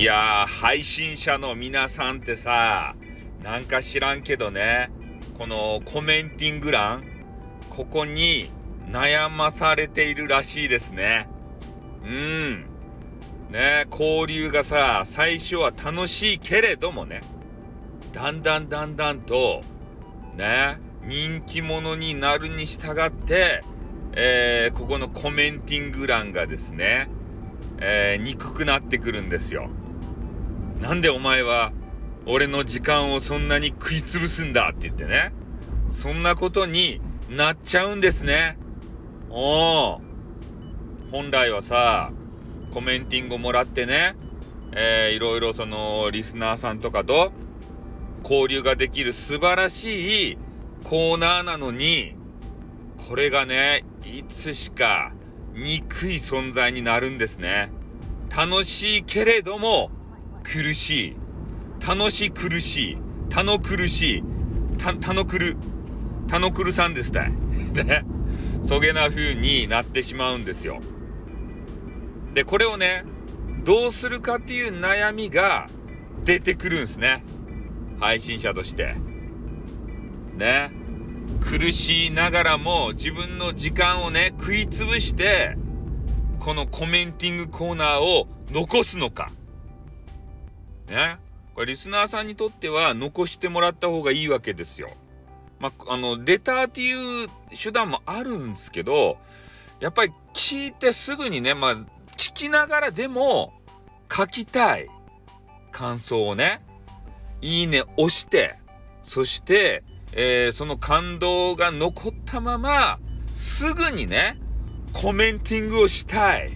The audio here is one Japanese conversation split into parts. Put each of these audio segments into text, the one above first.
いやー、配信者の皆さんってさ、なんか知らんけどね、このコメンティング欄、ここに悩まされているらしいですね。ね、交流がさ、最初は楽しいけれどもね、だんだんとね、人気者になるに従って、ここのコメンティング欄がですね、憎くなってくるんですよ。なんでお前は俺の時間をそんなに食い潰すんだって言ってね、そんなことになっちゃうんですね。本来はさ、コメンティングをもらってね、いろいろそのリスナーさんとかと交流ができる素晴らしいコーナーなのに、これがね、いつしか憎い存在になるんですね。楽しいけれども苦しい、楽し苦しい、たの苦しい、たのくるさんですたいね、そげな風になってしまうんですよ。で、これをね、どうするかっていう悩みが出てくるんですね、配信者としてね。苦しいながらも自分の時間をね、食いつぶしてこのコメンティングコーナーを残すのかね。これリスナーさんにとっては残してもらった方がいいわけですよ。レターっていう手段もあるんですけど、やっぱり聞いてすぐにね、聞きながらでも書きたい感想をね、いいね押して、そしてその感動が残ったまま、すぐにね、コメンティングをしたい。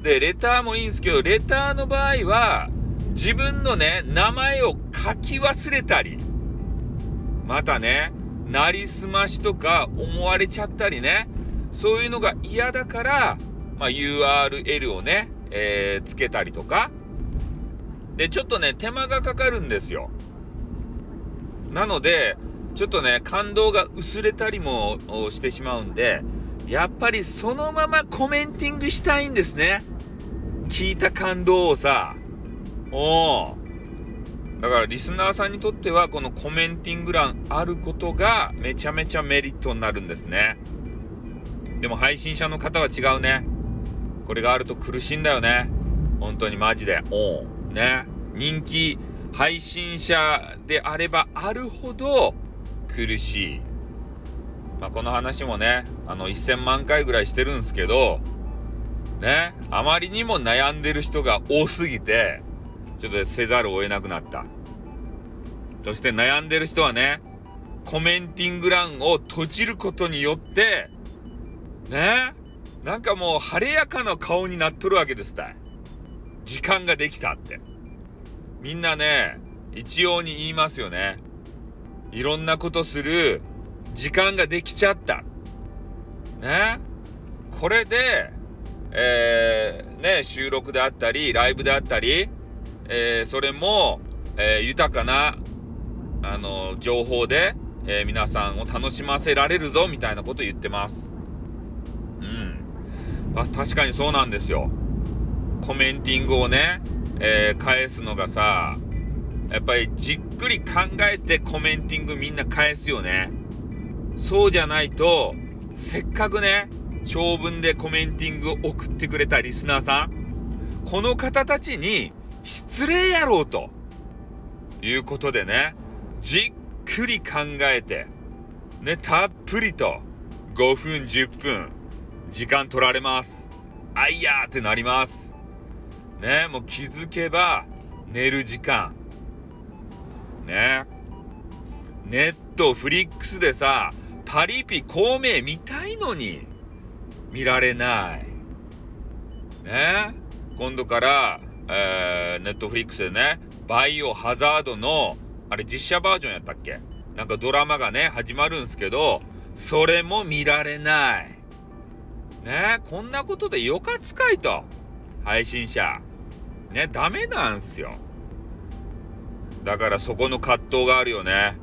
で、レターもいいんですけど、レターの場合は、自分のね、名前を書き忘れたり、またね、なりすましとか思われちゃったりね、そういうのが嫌だから、URL をね、つけたりとか。で、ちょっとね、手間がかかるんですよ。なので、ちょっとね、感動が薄れたりもしてしまうんで、やっぱりそのままコメンティングしたいんですね、聞いた感動をさ。だからリスナーさんにとっては、このコメンティング欄あることがめちゃめちゃメリットになるんですね。でも配信者の方は違うね。これがあると苦しいんだよね、本当にマジで。ね、人気配信者であればあるほど苦しい。この話もね、1000万回ぐらいしてるんですけどね、あまりにも悩んでる人が多すぎて、ちょっとせざるを得なくなった。そして悩んでる人はね、コメンティング欄を閉じることによってね、なんかもう晴れやかな顔になっとるわけですたい。時間ができたって、みんなね、一様に言いますよね。いろんなことする時間ができちゃった。ね。これで、収録であったり、ライブであったり、それも、豊かな、情報で、皆さんを楽しませられるぞ、みたいなこと言ってます。確かにそうなんですよ。コメンティングをね、返すのがさ、やっぱりじっくり考えてコメンティングみんな返すよね。そうじゃないと、せっかくね、長文でコメンティングを送ってくれたリスナーさん、この方たちに失礼やろうということでね、じっくり考えてね、たっぷりと5分10分時間取られます。あいやーってなりますね。もう気づけば寝る時間ね。ネットフリックスでさ、パリピ孔明見たいのに見られないね。今度から、ネットフリックスでね、バイオハザードのあれ実写バージョンやったっけ、なんかドラマがね始まるんですけど、それも見られないね。こんなことでよかつかいと、配信者ね、ダメなんすよ。だからそこの葛藤があるよね。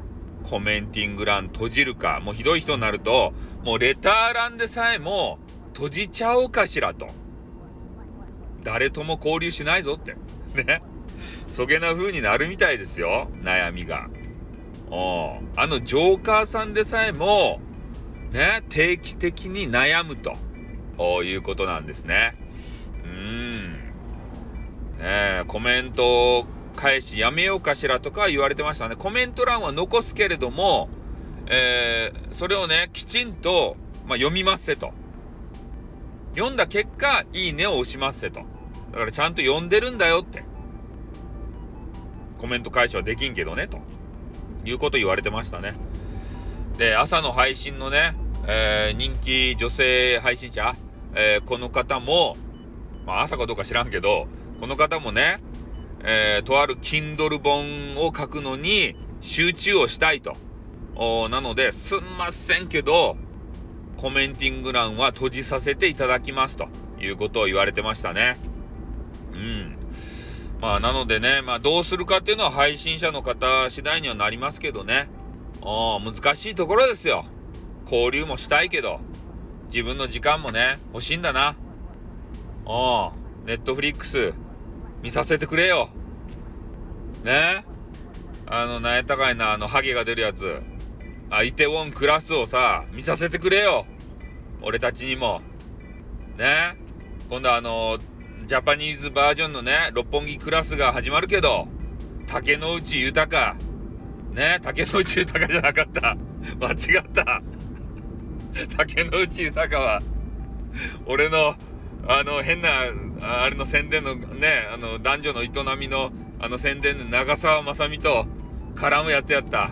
コメンティング欄閉じるか、もうひどい人になると、もうレター欄でさえも閉じちゃおうかしらと、誰とも交流しないぞってね、そげな風になるみたいですよ、悩みが。あのジョーカーさんでさえもね、定期的に悩むということなんですね。ねえ、コメントを返しやめようかしらとか言われてましたね。コメント欄は残すけれども、それをねきちんと、読みますせと、読んだ結果いいねを押しますせと、だからちゃんと読んでるんだよって、コメント返しはできんけどねということ言われてましたね。で、朝の配信のね、人気女性配信者、この方も、朝かどうか知らんけど、この方もね、とある Kindle 本を書くのに集中をしたいと。なので、すんませんけどコメンティング欄は閉じさせていただきますということを言われてましたね。なのでね、どうするかっていうのは配信者の方次第にはなりますけどね。難しいところですよ。交流もしたいけど、自分の時間もね欲しいんだな。ネットフリックス見させてくれよね。なんやったかいな、ハゲが出るやつ、イテウォンクラスをさ見させてくれよ、俺たちにもね。今度ジャパニーズバージョンのね六本木クラスが始まるけど、竹野内豊ね、竹野内豊じゃなかった、間違った竹野内豊は俺の変なあれの宣伝のね、男女の営みの宣伝の長澤まさみと絡むやつやった、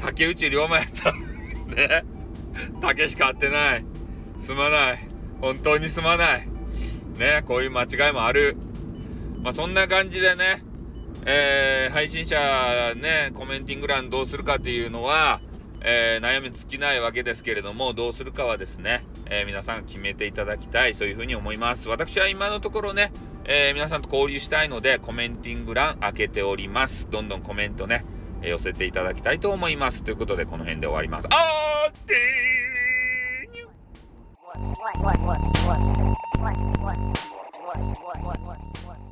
竹内涼真やったね、竹しか合ってない、すまない、本当にすまないね、こういう間違いもある。そんな感じでね、配信者ね、コメンティング欄どうするかっていうのは、悩み尽きないわけですけれども、どうするかはですね、皆さん決めていただきたい、そういうふうに思います。私は今のところね、皆さんと交流したいのでコメンティング欄開けております。どんどんコメントね、寄せていただきたいと思います。ということでこの辺で終わります。What?